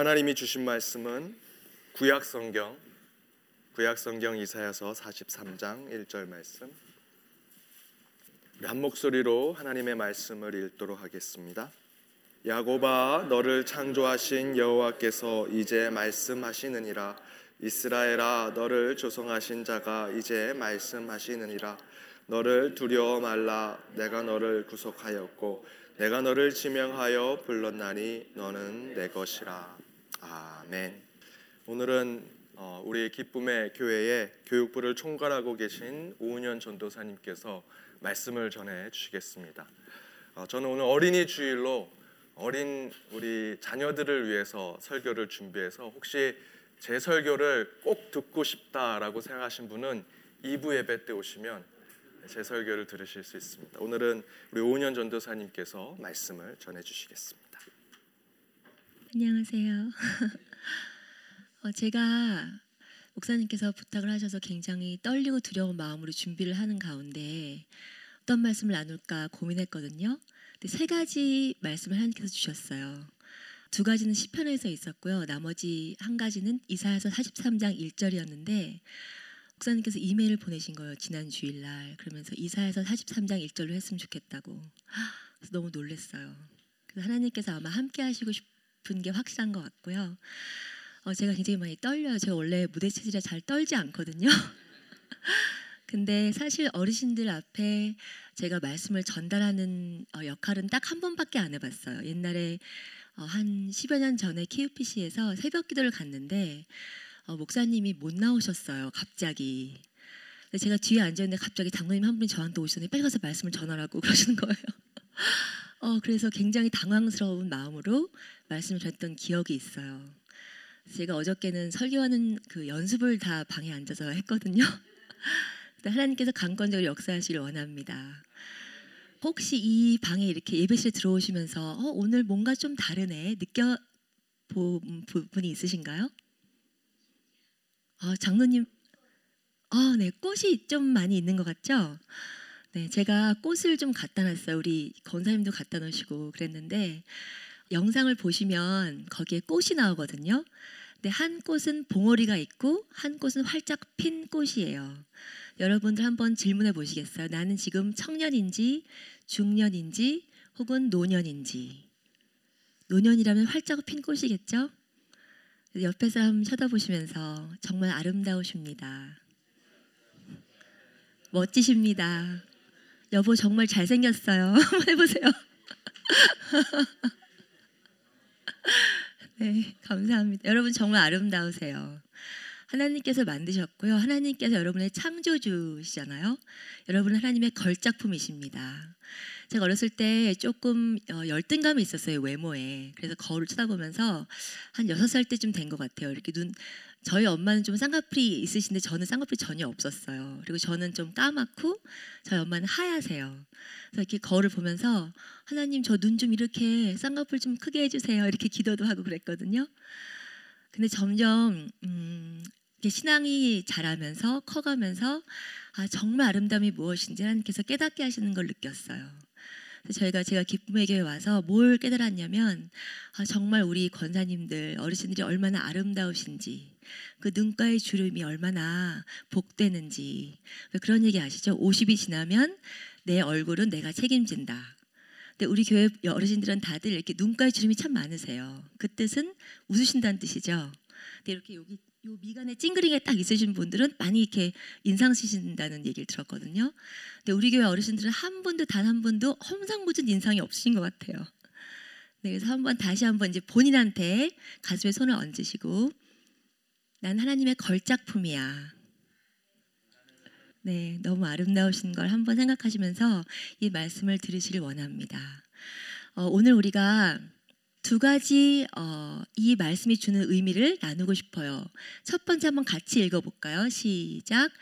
하나님이 주신 말씀은 구약 성경 이사야서 43장 1절 말씀. 우리 한 목소리로 하나님의 말씀을 읽도록 하겠습니다. 야곱아, 너를 창조하신 여호와께서 이제 말씀하시느니라. 이스라엘아, 너를 조성하신 자가 이제 말씀하시느니라. 너를 두려워 말라. 내가 너를 구속하였고 내가 너를 지명하여 불렀나니 너는 내 것이라. 아멘. 오늘은 우리 기쁨의 교회의 교육부를 총괄하고 계신 오은현 전도사님께서 말씀을 전해 주시겠습니다. 저는 오늘 어린이 주일로 어린 우리 자녀들을 위해서 설교를 준비해서 혹시 제 설교를 꼭 듣고 싶다라고 생각하신 분은 2부 예배 때 오시면 제 설교를 들으실 수 있습니다. 오늘은 우리 오은현 전도사님께서 말씀을 전해주시겠습니다. 안녕하세요. 제가 목사님께서 부탁을 하셔서 굉장히 떨리고 두려운 마음으로 준비를 하는 가운데 어떤 말씀을 나눌까 고민했거든요. 근데 세 가지 말씀을 하나님께서 주셨어요. 두 가지는 시편에서 있었고요. 나머지 한 가지는 이사야서 43장 1절이었는데 목사님께서 이메일을 보내신 거예요. 지난 주일날. 그러면서 이사야서 43장 1절로 했으면 좋겠다고. 그래서 너무 놀랐어요. 그래서 하나님께서 아마 함께 하시고 싶은 게 확실한 것 같고요. 제가 굉장히 많이 떨려요. 제가 원래 무대 체질이라 잘 떨지 않거든요. 근데 사실 어르신들 앞에 제가 말씀을 전달하는 역할은 딱 한 번밖에 안 해봤어요. 옛날에 한 10여 년 전에 KUPC에서 새벽 기도를 갔는데 목사님이 못 나오셨어요. 갑자기. 제가 뒤에 앉아있는데 갑자기 장로님 한 분이 저한테 오시더니 빨리 가서 말씀을 전하라고 그러시는 거예요. 그래서 굉장히 당황스러운 마음으로 말씀을 전했던 기억이 있어요. 제가 어저께는 설교하는 그 연습을 다 방에 앉아서 했거든요. 하나님께서 강권적으로 역사하시길 원합니다. 혹시 이 방에 이렇게 예배실에 들어오시면서 오늘 뭔가 좀 다르네 느껴본 부분이 있으신가요? 장로님, 네, 꽃이 좀 많이 있는 것 같죠? 네, 제가 꽃을 좀 갖다 놨어요. 우리 권사님도 갖다 놓으시고 그랬는데 영상을 보시면 거기에 꽃이 나오거든요. 근데 한 꽃은 봉오리가 있고 한 꽃은 활짝 핀 꽃이에요. 여러분들 한번 질문해 보시겠어요? 나는 지금 청년인지 중년인지 혹은 노년인지. 노년이라면 활짝 핀 꽃이겠죠? 옆에 사람 쳐다보시면서 정말 아름다우십니다. 멋지십니다. 여보 정말 잘생겼어요. 한번 해보세요. 네, 감사합니다. 여러분 정말 아름다우세요. 하나님께서 만드셨고요. 하나님께서 여러분의 창조주시잖아요. 여러분은 하나님의 걸작품이십니다. 제가 어렸을 때 조금 열등감이 있었어요. 외모에. 그래서 거울을 쳐다보면서 한 6살 때쯤 된 것 같아요. 이렇게 저희 엄마는 좀 쌍꺼풀이 있으신데 저는 쌍꺼풀이 전혀 없었어요. 그리고 저는 좀 까맣고 저희 엄마는 하얗세요. 그래서 이렇게 거울을 보면서 하나님 저 눈 좀 이렇게 쌍꺼풀 좀 크게 해주세요. 이렇게 기도도 하고 그랬거든요. 근데 점점 신앙이 자라면서 커가면서 정말 아름다움이 무엇인지 하나님께서 깨닫게 하시는 걸 느꼈어요. 그래서 제가 기쁨의 교회에 와서 뭘 깨달았냐면 정말 우리 권사님들 어르신들이 얼마나 아름다우신지 그 눈가의 주름이 얼마나 복되는지 그런 얘기 아시죠? 50이 지나면 내 얼굴은 내가 책임진다. 근데 우리 교회 어르신들은 다들 이렇게 눈가에 주름이 참 많으세요. 그 뜻은 웃으신다는 뜻이죠. 근데 이렇게 여기 요 미간에 찡그리게 딱 있으신 분들은 많이 이렇게 인상 쓰신다는 얘기를 들었거든요. 근데 우리 교회 어르신들은 한 분도 단 한 분도 험상궂은 인상이 없으신 것 같아요. 네, 그래서 다시 한번 이제 본인한테 가슴에 손을 얹으시고 난 하나님의 걸작품이야. 네, 너무 아름다우신 걸 한번 생각하시면서 이 말씀을 들으시길 원합니다. 오늘 우리가 두 가지 이 말씀이 주는 의미를 나누고 싶어요. 첫 번째 한번 같이 읽어볼까요? 시작!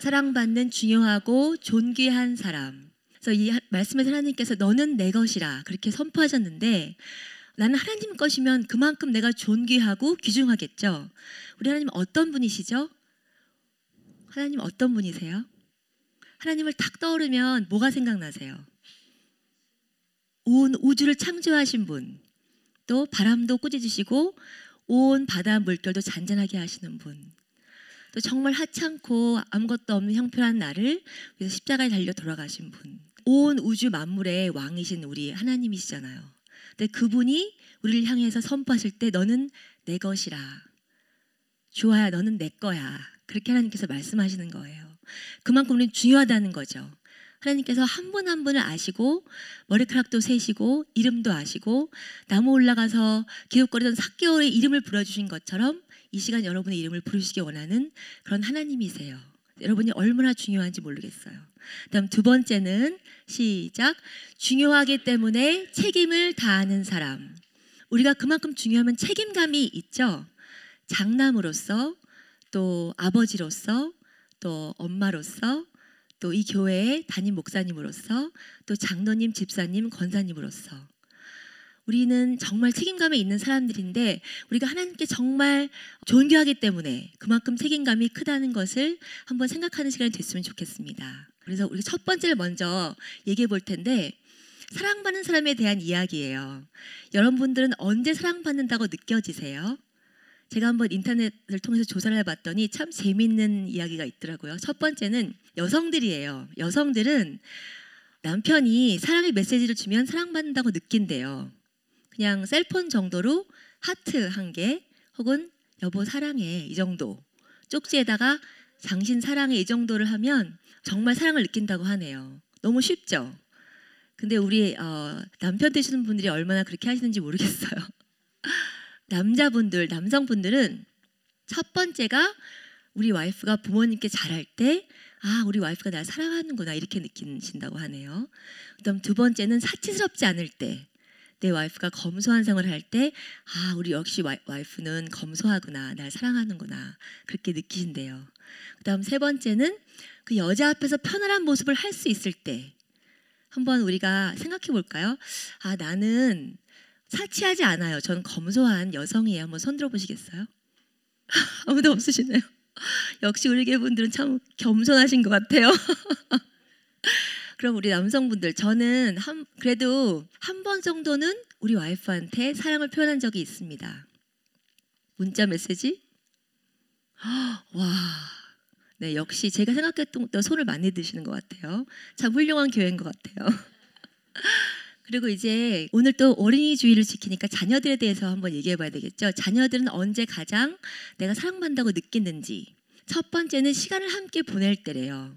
사랑받는 중요하고 존귀한 사람. 그래서 이 말씀에서 하나님께서 너는 내 것이라 그렇게 선포하셨는데 나는 하나님 것이면 그만큼 내가 존귀하고 귀중하겠죠. 우리 하나님 어떤 분이시죠? 하나님 어떤 분이세요? 하나님을 딱 떠오르면 뭐가 생각나세요? 온 우주를 창조하신 분. 또 바람도 꾸짖으시고 온 바다 물결도 잔잔하게 하시는 분, 또 정말 하찮고 아무것도 없는 형편한 나를 위해서 십자가에 달려 돌아가신 분, 온 우주 만물의 왕이신 우리 하나님이시잖아요. 근데 그분이 우리를 향해서 선포하실 때 너는 내 것이라, 주아야 너는 내 거야, 그렇게 하나님께서 말씀하시는 거예요. 그만큼 우리는 중요하다는 거죠. 하나님께서 한 분 한 분을 아시고 머리카락도 세시고 이름도 아시고 나무 올라가서 기웃거리던 삭개월의 이름을 불러주신 것처럼 이 시간 여러분의 이름을 부르시기 원하는 그런 하나님이세요. 여러분이 얼마나 중요한지 모르겠어요. 다음 두 번째는 시작. 중요하기 때문에 책임을 다하는 사람. 우리가 그만큼 중요하면 책임감이 있죠. 장남으로서, 또 아버지로서, 또 엄마로서, 또 이 교회의 담임 목사님으로서, 또 장로님, 집사님, 권사님으로서 우리는 정말 책임감에 있는 사람들인데, 우리가 하나님께 정말 존귀하기 때문에 그만큼 책임감이 크다는 것을 한번 생각하는 시간이 됐으면 좋겠습니다. 그래서 우리 첫 번째를 먼저 얘기해 볼 텐데, 사랑받는 사람에 대한 이야기예요. 여러분들은 언제 사랑받는다고 느껴지세요? 제가 한번 인터넷을 통해서 조사를 해봤더니 참 재미있는 이야기가 있더라고요. 첫 번째는 여성들이에요. 여성들은 남편이 사랑의 메시지를 주면 사랑받는다고 느낀대요. 그냥 셀폰 정도로 하트 한 개, 혹은 여보 사랑해 이 정도, 쪽지에다가 당신 사랑해 이 정도를 하면 정말 사랑을 느낀다고 하네요. 너무 쉽죠? 근데 우리 남편 되시는 분들이 얼마나 그렇게 하시는지 모르겠어요. 남자분들, 남성분들은 첫 번째가 우리 와이프가 부모님께 잘할 때, 아, 우리 와이프가 날 사랑하는구나, 이렇게 느끼신다고 하네요. 그다음 두 번째는 사치스럽지 않을 때, 내 와이프가 검소한 생활을 할 때, 아, 우리 역시 와이프는 검소하구나, 날 사랑하는구나, 그렇게 느끼신대요. 그다음 세 번째는 그 여자 앞에서 편안한 모습을 할 수 있을 때. 한번 우리가 생각해 볼까요? 아, 나는 사치하지 않아요. 전 검소한 여성이에요. 한번 손들어 보시겠어요? 아무도 없으시네요. 역시 우리 개분들은 참 겸손하신 것 같아요. 그럼 우리 남성분들, 저는 그래도 한 번 정도는 우리 와이프한테 사랑을 표현한 적이 있습니다. 문자 메시지? 와, 네, 역시 제가 생각했던 것보다 손을 많이 드시는 것 같아요. 참 훌륭한 교회인 것 같아요. 그리고 이제 오늘 또 어린이 주의를 지키니까 자녀들에 대해서 한번 얘기해 봐야 되겠죠. 자녀들은 언제 가장 내가 사랑받는다고 느끼는지. 첫 번째는 시간을 함께 보낼 때래요.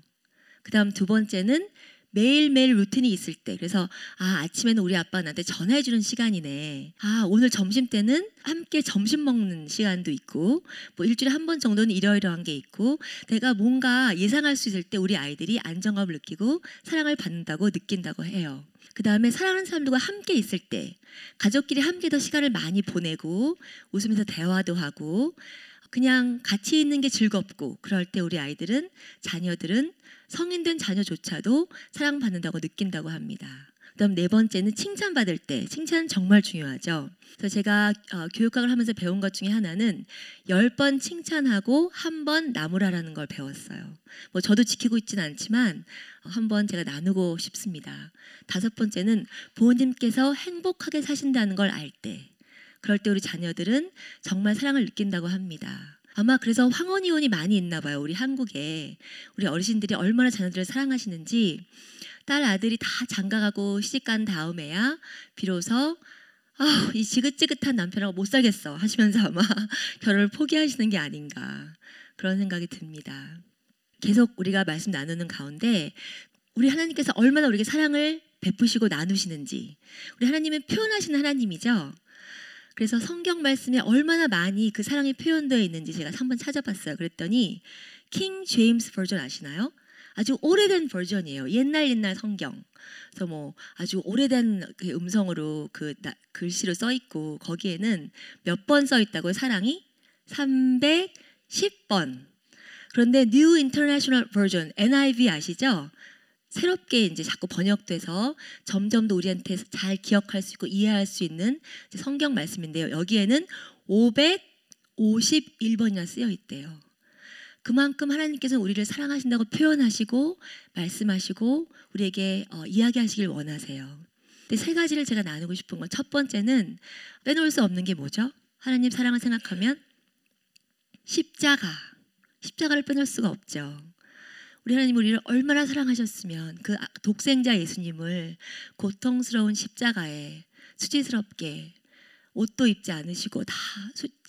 그 다음 두 번째는 매일매일 루틴이 있을 때. 그래서 아, 아침에는 우리 아빠가 나한테 전화해주는 시간이네. 아, 오늘 점심 때는 함께 점심 먹는 시간도 있고, 뭐 일주일에 한 번 정도는 이러이러한 게 있고, 내가 뭔가 예상할 수 있을 때 우리 아이들이 안정감을 느끼고 사랑을 받는다고 느낀다고 해요. 그 다음에 사랑하는 사람들과 함께 있을 때, 가족끼리 함께 더 시간을 많이 보내고 웃으면서 대화도 하고 그냥 같이 있는 게 즐겁고, 그럴 때 우리 아이들은, 자녀들은 성인된 자녀조차도 사랑받는다고 느낀다고 합니다. 그다음 네 번째는 칭찬받을 때. 칭찬은 정말 중요하죠. 그래서 제가 교육학을 하면서 배운 것 중에 하나는 10번 칭찬하고 1번 나무라라는 걸 배웠어요. 뭐 저도 지키고 있진 않지만 한번 제가 나누고 싶습니다. 다섯 번째는 부모님께서 행복하게 사신다는 걸 알 때. 그럴 때 우리 자녀들은 정말 사랑을 느낀다고 합니다. 아마 그래서 황혼이혼이 많이 있나 봐요. 우리 한국에 우리 어르신들이 얼마나 자녀들을 사랑하시는지, 딸 아들이 다 장가가고 시집간 다음에야 비로소 아, 이 지긋지긋한 남편하고 못 살겠어 하시면서 아마 결혼을 포기하시는 게 아닌가, 그런 생각이 듭니다. 계속 우리가 말씀 나누는 가운데 우리 하나님께서 얼마나 우리에게 사랑을 베푸시고 나누시는지, 우리 하나님은 표현하시는 하나님이죠. 그래서 성경 말씀에 얼마나 많이 그 사랑이 표현되어 있는지 제가 한번 찾아봤어요. 그랬더니 킹 제임스 버전 아시나요? 아주 오래된 버전이에요. 옛날 성경. 그래서 뭐 아주 오래된 그 음성으로 그 글씨로 써 있고, 거기에는 몇 번 써 있다고요? 사랑이 310번. 그런데 뉴 인터내셔널 버전 NIV 아시죠? 새롭게 이제 자꾸 번역돼서 점점 더 우리한테 잘 기억할 수 있고 이해할 수 있는 성경 말씀인데요. 여기에는 551번이나 쓰여 있대요. 그만큼 하나님께서는 우리를 사랑하신다고 표현하시고 말씀하시고 우리에게 이야기하시길 원하세요. 근데 세 가지를 제가 나누고 싶은 건, 첫 번째는 빼놓을 수 없는 게 뭐죠? 하나님 사랑을 생각하면 십자가를 빼놓을 수가 없죠. 우리 하나님 우리를 얼마나 사랑하셨으면 그 독생자 예수님을 고통스러운 십자가에 수치스럽게 옷도 입지 않으시고 다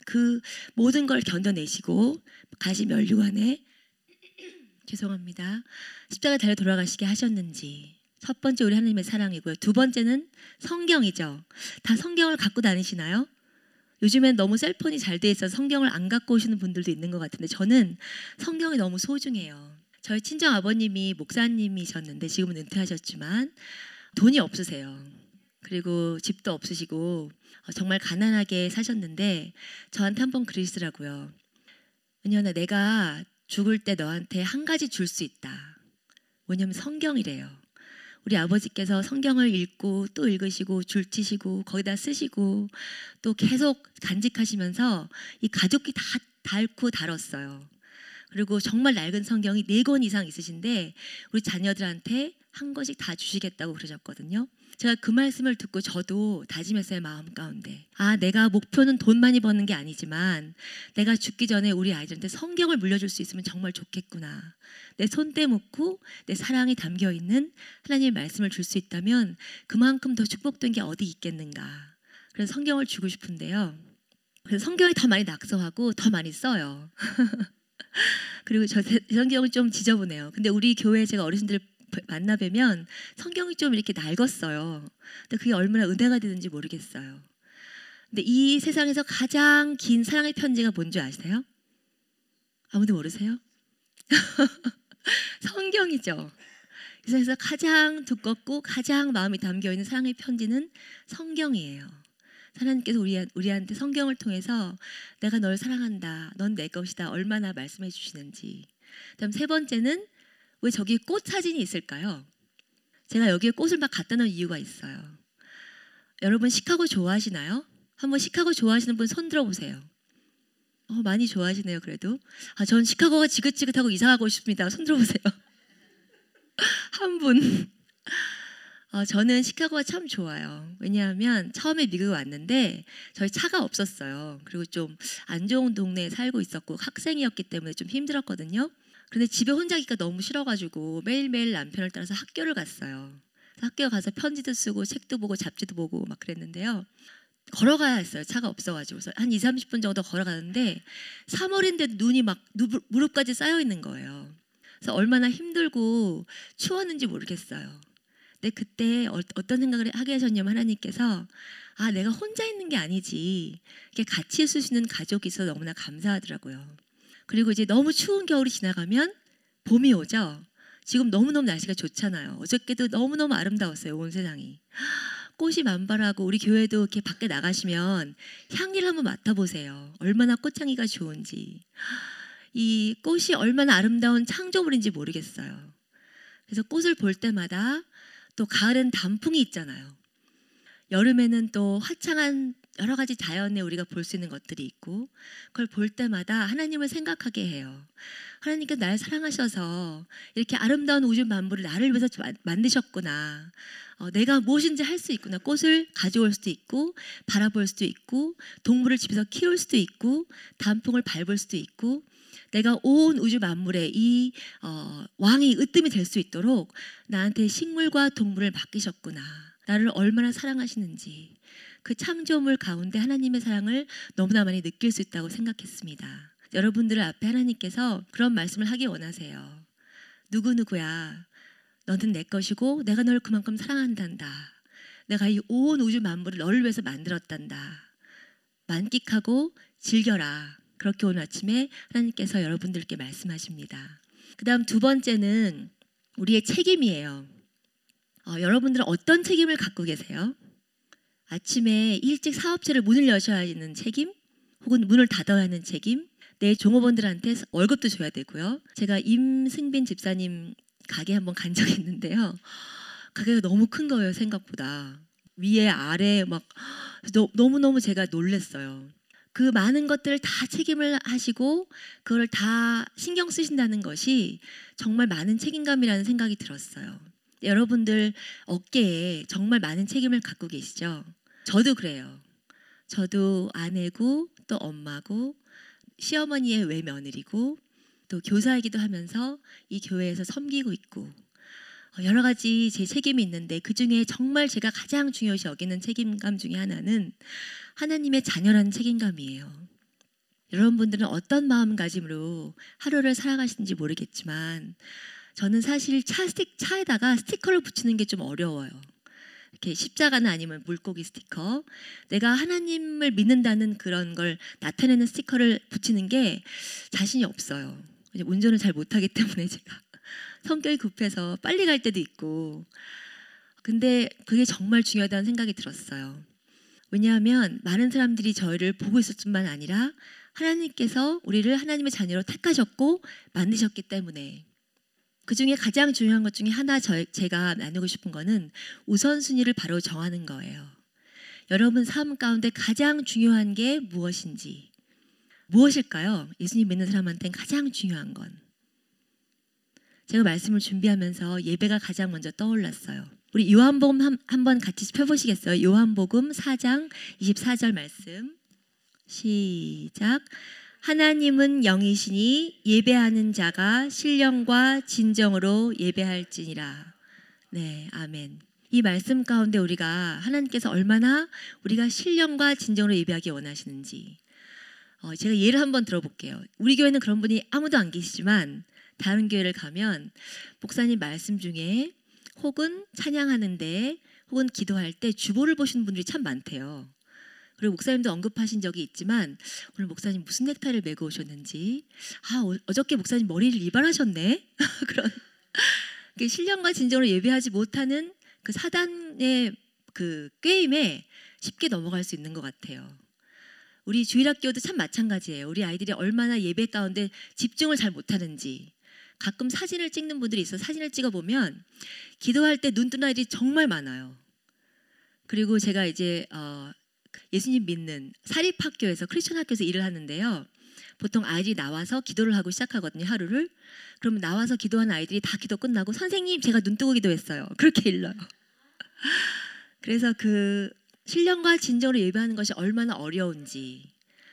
그 모든 걸 견뎌내시고 가시 면류관에 죄송합니다. 십자가 달려 돌아가시게 하셨는지. 첫 번째 우리 하나님의 사랑이고요. 두 번째는 성경이죠. 다 성경을 갖고 다니시나요? 요즘엔 너무 셀폰이 잘 돼 있어서 성경을 안 갖고 오시는 분들도 있는 것 같은데 저는 성경이 너무 소중해요. 저희 친정 아버님이 목사님이셨는데 지금은 은퇴하셨지만 돈이 없으세요. 그리고 집도 없으시고 정말 가난하게 사셨는데 저한테 한번 그러시더라고요. 은현아, 내가 죽을 때 너한테 한 가지 줄 수 있다. 뭐냐면 성경이래요. 우리 아버지께서 성경을 읽고 또 읽으시고 줄치시고 거기다 쓰시고 또 계속 간직하시면서 이 가족이 다 닳고 다뤘어요. 그리고 정말 낡은 성경이 4권 이상 있으신데 우리 자녀들한테 한 권씩 다 주시겠다고 그러셨거든요. 제가 그 말씀을 듣고 저도 다짐했어요. 마음 가운데 내가 목표는 돈 많이 버는 게 아니지만 내가 죽기 전에 우리 아이들한테 성경을 물려줄 수 있으면 정말 좋겠구나. 내 손때 묻고 내 사랑이 담겨있는 하나님의 말씀을 줄 수 있다면 그만큼 더 축복된 게 어디 있겠는가. 그래서 성경을 주고 싶은데요. 그래서 성경이 더 많이 낙서하고 더 많이 써요. 그리고 저 성경은 좀 지저분해요. 근데 우리 교회에 제가 어르신들 만나 뵈면 성경이 좀 이렇게 낡았어요. 근데 그게 얼마나 은혜가 되는지 모르겠어요. 근데 이 세상에서 가장 긴 사랑의 편지가 뭔지 아세요? 아무도 모르세요? 성경이죠. 이 세상에서 가장 두껍고 가장 마음이 담겨있는 사랑의 편지는 성경이에요. 하나님께서 우리한테 성경을 통해서 내가 널 사랑한다, 넌 내 것이다 얼마나 말씀해 주시는지. 그다음 세 번째는 왜 저기 꽃 사진이 있을까요? 제가 여기에 꽃을 막 갖다 놓은 이유가 있어요. 여러분 시카고 좋아하시나요? 한번 시카고 좋아하시는 분 손 들어보세요. 많이 좋아하시네요. 그래도 전 시카고가 지긋지긋하고 이사가고 싶습니다. 손 들어보세요. 한 분. 저는 시카고가 참 좋아요. 왜냐하면 처음에 미국에 왔는데 저희 차가 없었어요. 그리고 좀 안 좋은 동네에 살고 있었고 학생이었기 때문에 좀 힘들었거든요. 근데 집에 혼자 있기가 너무 싫어가지고 매일매일 남편을 따라서 학교를 갔어요. 학교 가서 편지도 쓰고 책도 보고 잡지도 보고 막 그랬는데요. 걸어가야 했어요. 차가 없어가지고. 그래서 한 20-30분 정도 걸어가는데 3월인데도 눈이 막 무릎까지 쌓여있는 거예요. 그래서 얼마나 힘들고 추웠는지 모르겠어요. 근데 그때 어떤 생각을 하게 하셨냐면 하나님께서 내가 혼자 있는 게 아니지. 이렇게 같이 있을 수 있는 가족이 있어서 너무나 감사하더라고요. 그리고 이제 너무 추운 겨울이 지나가면 봄이 오죠. 지금 너무너무 날씨가 좋잖아요. 어저께도 너무너무 아름다웠어요. 온 세상이. 꽃이 만발하고 우리 교회도 이렇게 밖에 나가시면 향기를 한번 맡아보세요. 얼마나 꽃향기가 좋은지. 이 꽃이 얼마나 아름다운 창조물인지 모르겠어요. 그래서 꽃을 볼 때마다 또 가을엔 단풍이 있잖아요. 여름에는 또 화창한 여러 가지 자연에 우리가 볼 수 있는 것들이 있고 그걸 볼 때마다 하나님을 생각하게 해요. 하나님께서 나를 사랑하셔서 이렇게 아름다운 우주 만물을 나를 위해서 만드셨구나. 내가 무엇인지 할 수 있구나. 꽃을 가져올 수도 있고 바라볼 수도 있고 동물을 집에서 키울 수도 있고 단풍을 밟을 수도 있고 내가 온 우주 만물의 이 왕이 으뜸이 될 수 있도록 나한테 식물과 동물을 맡기셨구나. 나를 얼마나 사랑하시는지 그 창조물 가운데 하나님의 사랑을 너무나 많이 느낄 수 있다고 생각했습니다. 여러분들 앞에 하나님께서 그런 말씀을 하기 원하세요. 누구누구야, 너는 내 것이고 내가 널 그만큼 사랑한단다. 내가 이 온 우주 만물을 너를 위해서 만들었단다. 만끽하고 즐겨라. 그렇게 오늘 아침에 하나님께서 여러분들께 말씀하십니다. 그 다음 두 번째는 우리의 책임이에요. 여러분들은 어떤 책임을 갖고 계세요? 아침에 일찍 사업체를 문을 여셔야 하는 책임, 혹은 문을 닫아야 하는 책임, 내 종업원들한테 월급도 줘야 되고요. 제가 임승빈 집사님 가게 한번 간 적이 있는데요. 가게가 너무 큰 거예요, 생각보다. 위에 아래 막 너무너무 제가 놀랐어요. 그 많은 것들을 다 책임을 하시고 그걸 다 신경 쓰신다는 것이 정말 많은 책임감이라는 생각이 들었어요. 여러분들 어깨에 정말 많은 책임을 갖고 계시죠? 저도 그래요. 저도 아내고 또 엄마고 시어머니의 외며느리고 또 교사이기도 하면서 이 교회에서 섬기고 있고 여러 가지 제 책임이 있는데 그중에 정말 제가 가장 중요시 여기는 책임감 중에 하나는 하나님의 자녀라는 책임감이에요. 여러분들은 어떤 마음가짐으로 하루를 살아가시는지 모르겠지만 저는 사실 차에다가 스티커를 붙이는 게 좀 어려워요. 이렇게 십자가나 아니면 물고기 스티커, 내가 하나님을 믿는다는 그런 걸 나타내는 스티커를 붙이는 게 자신이 없어요. 운전을 잘 못하기 때문에 제가 성격이 급해서 빨리 갈 때도 있고, 근데 그게 정말 중요하다는 생각이 들었어요. 왜냐하면 많은 사람들이 저희를 보고 있었지만 아니라 하나님께서 우리를 하나님의 자녀로 택하셨고 만드셨기 때문에 그중에 가장 중요한 것 중에 하나 제가 나누고 싶은 거는 우선순위를 바로 정하는 거예요. 여러분 삶 가운데 가장 중요한 게 무엇인지, 무엇일까요? 예수님 믿는 사람한테는 가장 중요한 건, 제가 말씀을 준비하면서 예배가 가장 먼저 떠올랐어요. 우리 요한복음 한번 같이 펴보시겠어요? 요한복음 4장 24절 말씀 시작. 하나님은 영이시니 예배하는 자가 신령과 진정으로 예배할지니라. 네, 아멘. 이 말씀 가운데 우리가 하나님께서 얼마나 우리가 신령과 진정으로 예배하기 원하시는지 제가 예를 한번 들어볼게요. 우리 교회는 그런 분이 아무도 안 계시지만 다른 교회를 가면 목사님 말씀 중에 혹은 찬양하는데 혹은 기도할 때 주보를 보시는 분들이 참 많대요. 그리고 목사님도 언급하신 적이 있지만 오늘 목사님 무슨 넥타이를 메고 오셨는지, 아 어저께 목사님 머리를 이발하셨네 그런 신령과 진정으로 예배하지 못하는 그 사단의 그 게임에 쉽게 넘어갈 수 있는 것 같아요. 우리 주일학교도 참 마찬가지예요. 우리 아이들이 얼마나 예배 가운데 집중을 잘 못하는지, 가끔 사진을 찍는 분들이 있어 사진을 찍어보면 기도할 때 눈 뜨는 아이들이 정말 많아요. 그리고 제가 이제 예수님 믿는 사립학교에서, 크리스천 학교에서 일을 하는데요, 보통 아이들이 나와서 기도를 하고 시작하거든요. 하루를. 그러면 나와서 기도하는 아이들이 다 기도 끝나고 선생님 제가 눈 뜨고 기도했어요. 그렇게 일러요. 그래서 그 신령과 진정으로 예배하는 것이 얼마나 어려운지,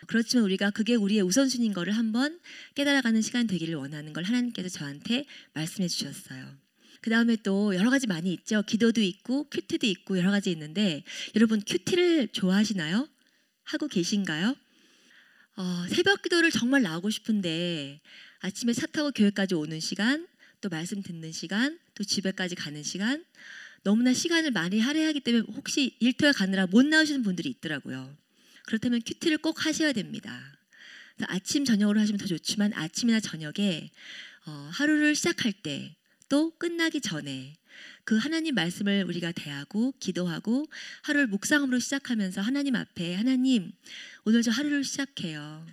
그렇지만 우리가 그게 우리의 우선순위인 거를 한번 깨달아가는 시간 되기를 원하는 걸 하나님께서 저한테 말씀해 주셨어요. 그 다음에 또 여러 가지 많이 있죠. 기도도 있고 큐티도 있고 여러 가지 있는데, 여러분 큐티를 좋아하시나요? 하고 계신가요? 새벽 기도를 정말 나오고 싶은데 아침에 차 타고 교회까지 오는 시간, 또 말씀 듣는 시간, 또 집에까지 가는 시간, 너무나 시간을 많이 할애하기 때문에 혹시 일터에 가느라 못 나오시는 분들이 있더라고요. 그렇다면 큐티를 꼭 하셔야 됩니다. 아침 저녁으로 하시면 더 좋지만 아침이나 저녁에 하루를 시작할 때 또 끝나기 전에 그 하나님 말씀을 우리가 대하고 기도하고 하루를 묵상함으로 시작하면서 하나님 앞에, 하나님 오늘 저 하루를 시작해요.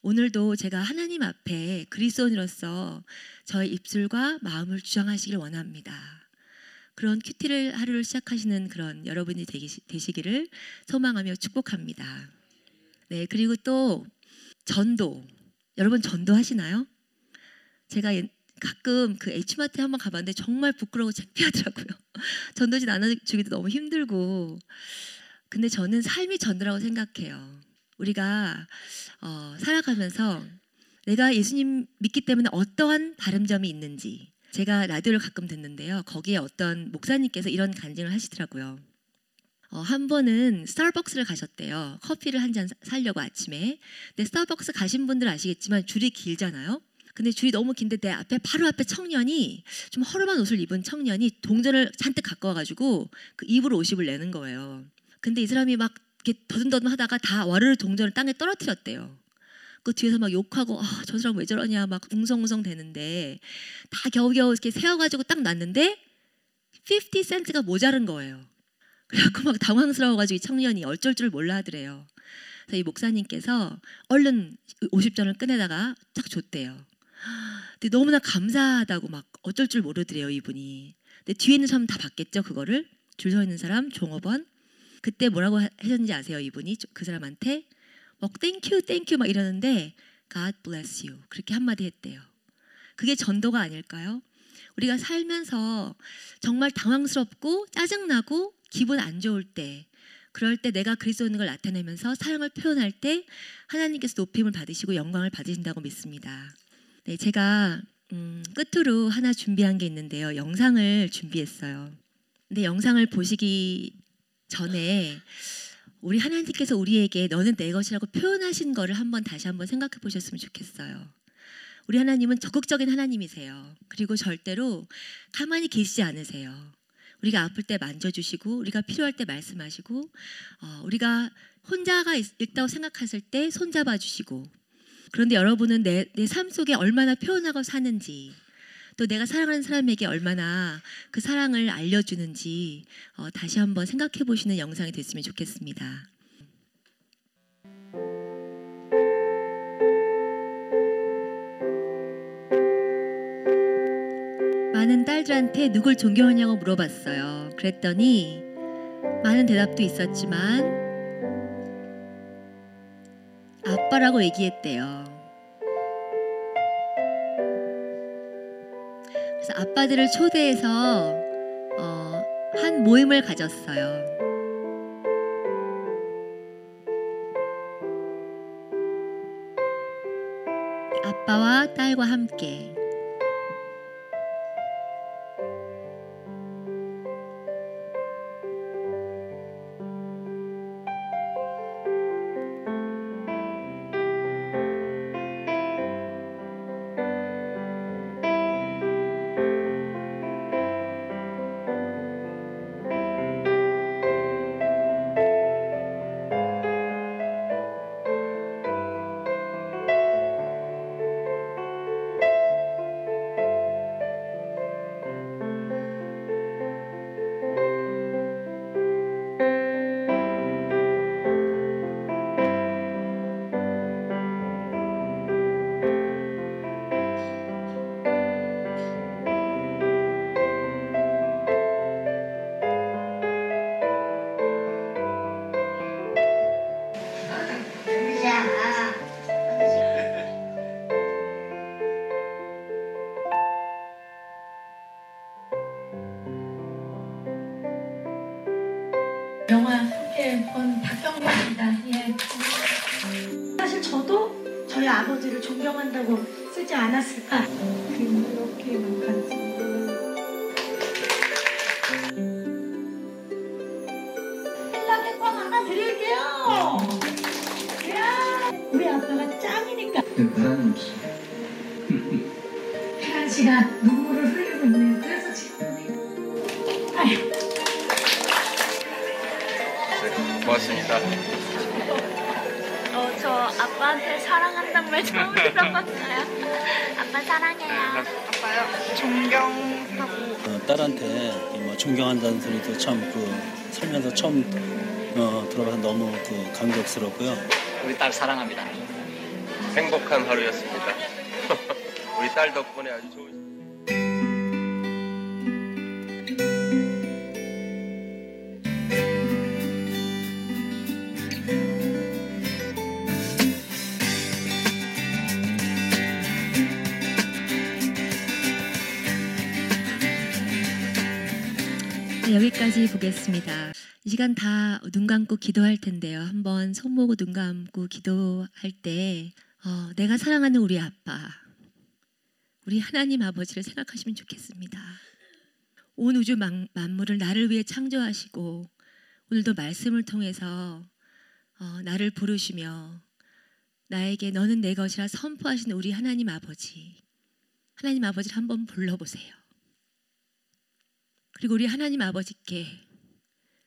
오늘도 제가 하나님 앞에 그리스도인으로서 저의 입술과 마음을 주장하시길 원합니다. 그런 큐티를 하루를 시작하시는 그런 여러분이 되시기를 소망하며 축복합니다. 네, 그리고 또 전도. 여러분 전도 하시나요? 제가 가끔 그 H마트에 한번 가봤는데 정말 부끄러워 창피하더라고요. 전도지 나눠주기도 너무 힘들고. 근데 저는 삶이 전도라고 생각해요. 우리가 살아가면서 내가 예수님 믿기 때문에 어떠한 바람점이 있는지, 제가 라디오를 가끔 듣는데요, 거기에 어떤 목사님께서 이런 간증을 하시더라고요. 한 번은 스타벅스를 가셨대요. 커피를 한 잔 사려고 아침에. 근데 스타벅스 가신 분들 아시겠지만 줄이 길잖아요. 근데 줄이 너무 긴데 내 앞에, 바로 앞에 청년이, 좀 허름한 옷을 입은 청년이 동전을 잔뜩 갖고 와가지고 그 입으로 50을 내는 거예요. 근데 이 사람이 막 이렇게 더듬더듬 하다가 다 와르르 동전을 땅에 떨어뜨렸대요. 그 뒤에서 막 욕하고 저 사람 왜 저러냐 막 웅성웅성 되는데, 다 겨우겨우 이렇게 세워가지고 딱 놨는데 50센트가 모자른 거예요. 그래갖고 막 당황스러워가지고 이 청년이 어쩔 줄 몰라 하더래요. 그래서 이 목사님께서 얼른 50전을 꺼내다가 딱 줬대요. 근데 너무나 감사하다고 막 어쩔 줄 모르더래요 이분이. 근데 뒤에 있는 사람 다 봤겠죠 그거를. 줄 서 있는 사람, 종업원. 그때 뭐라고 하셨는지 아세요 이분이? 그 사람한테 막 땡큐 땡큐 막 이러는데 God bless you 그렇게 한마디 했대요. 그게 전도가 아닐까요? 우리가 살면서 정말 당황스럽고 짜증나고 기분 안 좋을 때 그럴 때 내가 그리스도인 걸 나타내면서 사랑을 표현할 때 하나님께서 높임을 받으시고 영광을 받으신다고 믿습니다. 네, 제가 끝으로 하나 준비한 게 있는데요. 영상을 준비했어요. 근데 영상을 보시기 전에 우리 하나님께서 우리에게 너는 내 것이라고 표현하신 거를 다시 한번 생각해 보셨으면 좋겠어요. 우리 하나님은 적극적인 하나님이세요. 그리고 절대로 가만히 계시지 않으세요. 우리가 아플 때 만져주시고 우리가 필요할 때 말씀하시고 우리가 혼자가 있다고 생각했을 때 손잡아주시고, 그런데 여러분은 내 삶 속에 얼마나 표현하고 사는지, 또 내가 사랑하는 사람에게 얼마나 그 사랑을 알려주는지 다시 한번 생각해 보시는 영상이 됐으면 좋겠습니다. 많은 딸들한테 누굴 존경하냐고 물어봤어요. 그랬더니 많은 대답도 있었지만 아빠라고 얘기했대요. 그래서 아빠들을 초대해서 한 모임을 가졌어요. 아빠와 딸과 함께 존경한다는 소리도 참 살면서 처음 들어봐서 너무 감격스럽고요. 우리 딸 사랑합니다. 행복한 하루였습니다. 우리 딸 덕분에 아주 좋은. 여기까지 보겠습니다. 이 시간 다 눈 감고 기도할 텐데요. 한번 손 모으고 눈 감고 기도할 때 내가 사랑하는 우리 아빠, 우리 하나님 아버지를 생각하시면 좋겠습니다. 온 우주 만물을 나를 위해 창조하시고 오늘도 말씀을 통해서 나를 부르시며 나에게 너는 내 것이라 선포하시는 우리 하나님 아버지, 하나님 아버지를 한번 불러보세요. 그리고 우리 하나님 아버지께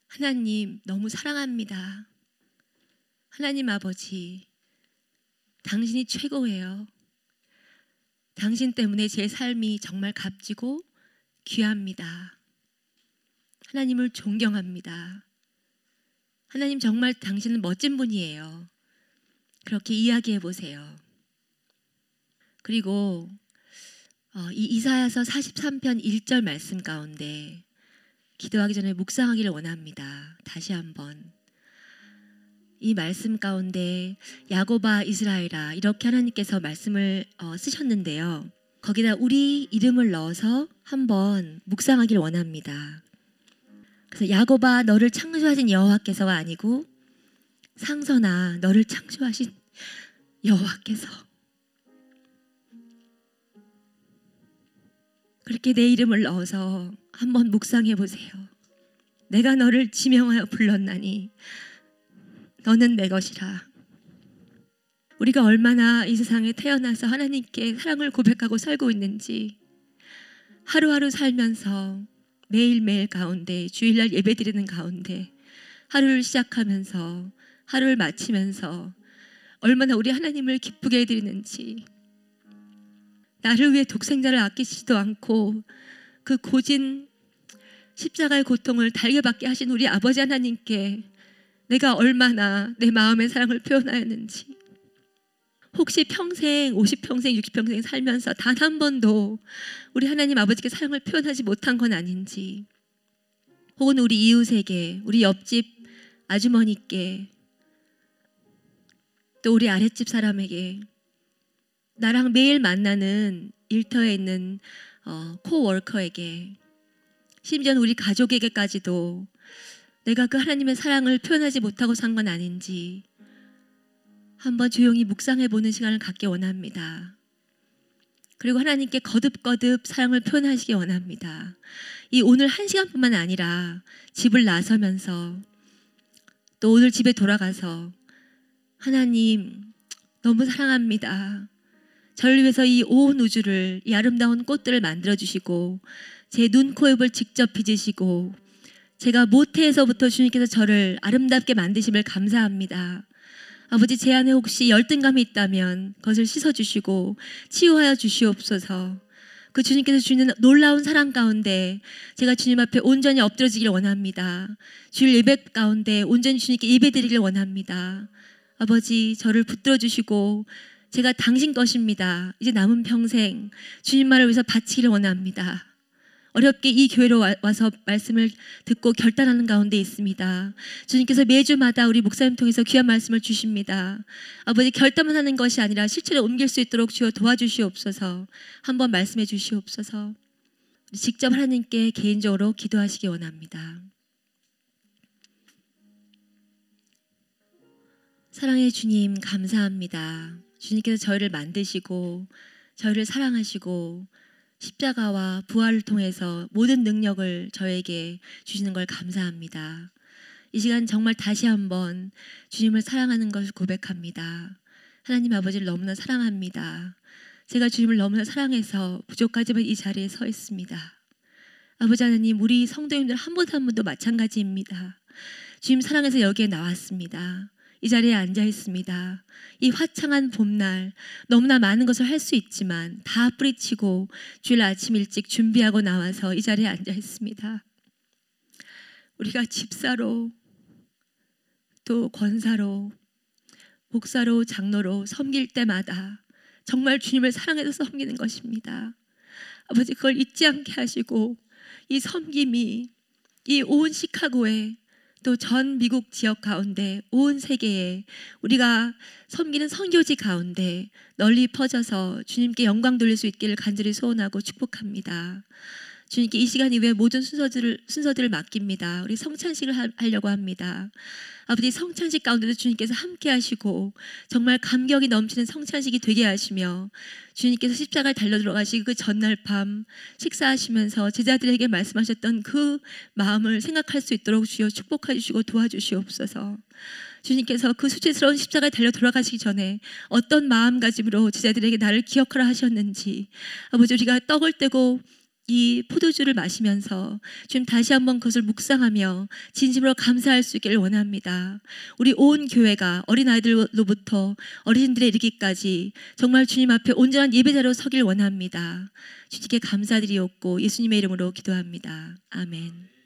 하나님 너무 사랑합니다. 하나님 아버지 당신이 최고예요. 당신 때문에 제 삶이 정말 값지고 귀합니다. 하나님을 존경합니다. 하나님 정말 당신은 멋진 분이에요. 그렇게 이야기해 보세요. 그리고 이 이사야서 43편 1절 말씀 가운데 기도하기 전에 묵상하기를 원합니다. 다시 한번 이 말씀 가운데 야곱아 이스라엘아 이렇게 하나님께서 말씀을 쓰셨는데요. 거기다 우리 이름을 넣어서 한번 묵상하기를 원합니다. 그래서 야곱아 너를 창조하신 여호와께서가 아니고 상선아 너를 창조하신 여호와께서. 그렇게 내 이름을 넣어서 한번 묵상해 보세요. 내가 너를 지명하여 불렀나니 너는 내 것이라. 우리가 얼마나 이 세상에 태어나서 하나님께 사랑을 고백하고 살고 있는지, 하루하루 살면서 매일매일 가운데, 주일날 예배드리는 가운데, 하루를 시작하면서 하루를 마치면서 얼마나 우리 하나님을 기쁘게 해드리는지, 나를 위해 독생자를 아끼시지도 않고 그 고진 십자가의 고통을 달게 받게 하신 우리 아버지 하나님께 내가 얼마나 내 마음의 사랑을 표현하였는지, 혹시 평생 50평생 60평생 살면서 단 한 번도 우리 하나님 아버지께 사랑을 표현하지 못한 건 아닌지, 혹은 우리 이웃에게, 우리 옆집 아주머니께, 또 우리 아랫집 사람에게, 나랑 매일 만나는 일터에 있는 코워커에게, 심지어는 우리 가족에게까지도 내가 그 하나님의 사랑을 표현하지 못하고 산 건 아닌지 한번 조용히 묵상해보는 시간을 갖기 원합니다. 그리고 하나님께 거듭거듭 사랑을 표현하시기 원합니다. 이 오늘 한 시간뿐만 아니라 집을 나서면서 또 오늘 집에 돌아가서, 하나님 너무 사랑합니다. 저를 위해서 이 온 우주를, 이 아름다운 꽃들을 만들어주시고 제 눈, 코, 입을 직접 빚으시고 제가 모태에서부터 주님께서 저를 아름답게 만드심을 감사합니다. 아버지, 제 안에 혹시 열등감이 있다면 그것을 씻어주시고 치유하여 주시옵소서. 그 주님께서 주시는 놀라운 사랑 가운데 제가 주님 앞에 온전히 엎드려지기를 원합니다. 주일 예배 가운데 온전히 주님께 예배드리기를 원합니다. 아버지, 저를 붙들어주시고 제가 당신 것입니다. 이제 남은 평생 주님만을 위해서 바치기를 원합니다. 어렵게 이 교회로 와서 말씀을 듣고 결단하는 가운데 있습니다. 주님께서 매주마다 우리 목사님 통해서 귀한 말씀을 주십니다. 아버지, 결단만 하는 것이 아니라 실체로 옮길 수 있도록 주여 도와주시옵소서. 한번 말씀해 주시옵소서. 직접 하나님께 개인적으로 기도하시기 원합니다. 사랑의 주님, 감사합니다. 주님께서 저희를 만드시고 저희를 사랑하시고 십자가와 부활을 통해서 모든 능력을 저에게 주시는 걸 감사합니다. 이 시간 정말 다시 한번 주님을 사랑하는 것을 고백합니다. 하나님 아버지를 너무나 사랑합니다. 제가 주님을 너무나 사랑해서 부족하지만 이 자리에 서 있습니다. 아버지 하나님, 우리 성도님들 한 분 한 분도 마찬가지입니다. 주님 사랑해서 여기에 나왔습니다. 이 자리에 앉아 있습니다. 이 화창한 봄날 너무나 많은 것을 할 수 있지만 다 뿌리치고 주일 아침 일찍 준비하고 나와서 이 자리에 앉아 있습니다. 우리가 집사로, 또 권사로, 목사로, 장로로 섬길 때마다 정말 주님을 사랑해서 섬기는 것입니다. 아버지, 그걸 잊지 않게 하시고 이 섬김이 이 온 시카고에, 또 전 미국 지역 가운데, 온 세계에 우리가 섬기는 선교지 가운데 널리 퍼져서 주님께 영광 돌릴 수 있기를 간절히 소원하고 축복합니다. 주님께 이 시간 이외에 모든 순서들을 맡깁니다. 우리 성찬식을 하려고 합니다. 아버지, 성찬식 가운데도 주님께서 함께 하시고 정말 감격이 넘치는 성찬식이 되게 하시며, 주님께서 십자가를 달려 들어가시고 그 전날 밤 식사하시면서 제자들에게 말씀하셨던 그 마음을 생각할 수 있도록 주여 축복해주시고 도와주시옵소서. 주님께서 그 수치스러운 십자가에 달려 돌아가시기 전에 어떤 마음가짐으로 제자들에게 나를 기억하라 하셨는지, 아버지, 우리가 떡을 떼고 이 포도주를 마시면서 주님 다시 한번 그것을 묵상하며 진심으로 감사할 수 있기를 원합니다. 우리 온 교회가 어린아이들로부터 어르신들에 이르기까지 정말 주님 앞에 온전한 예배자로 서길 원합니다. 주님께 감사드리옵고 예수님의 이름으로 기도합니다. 아멘.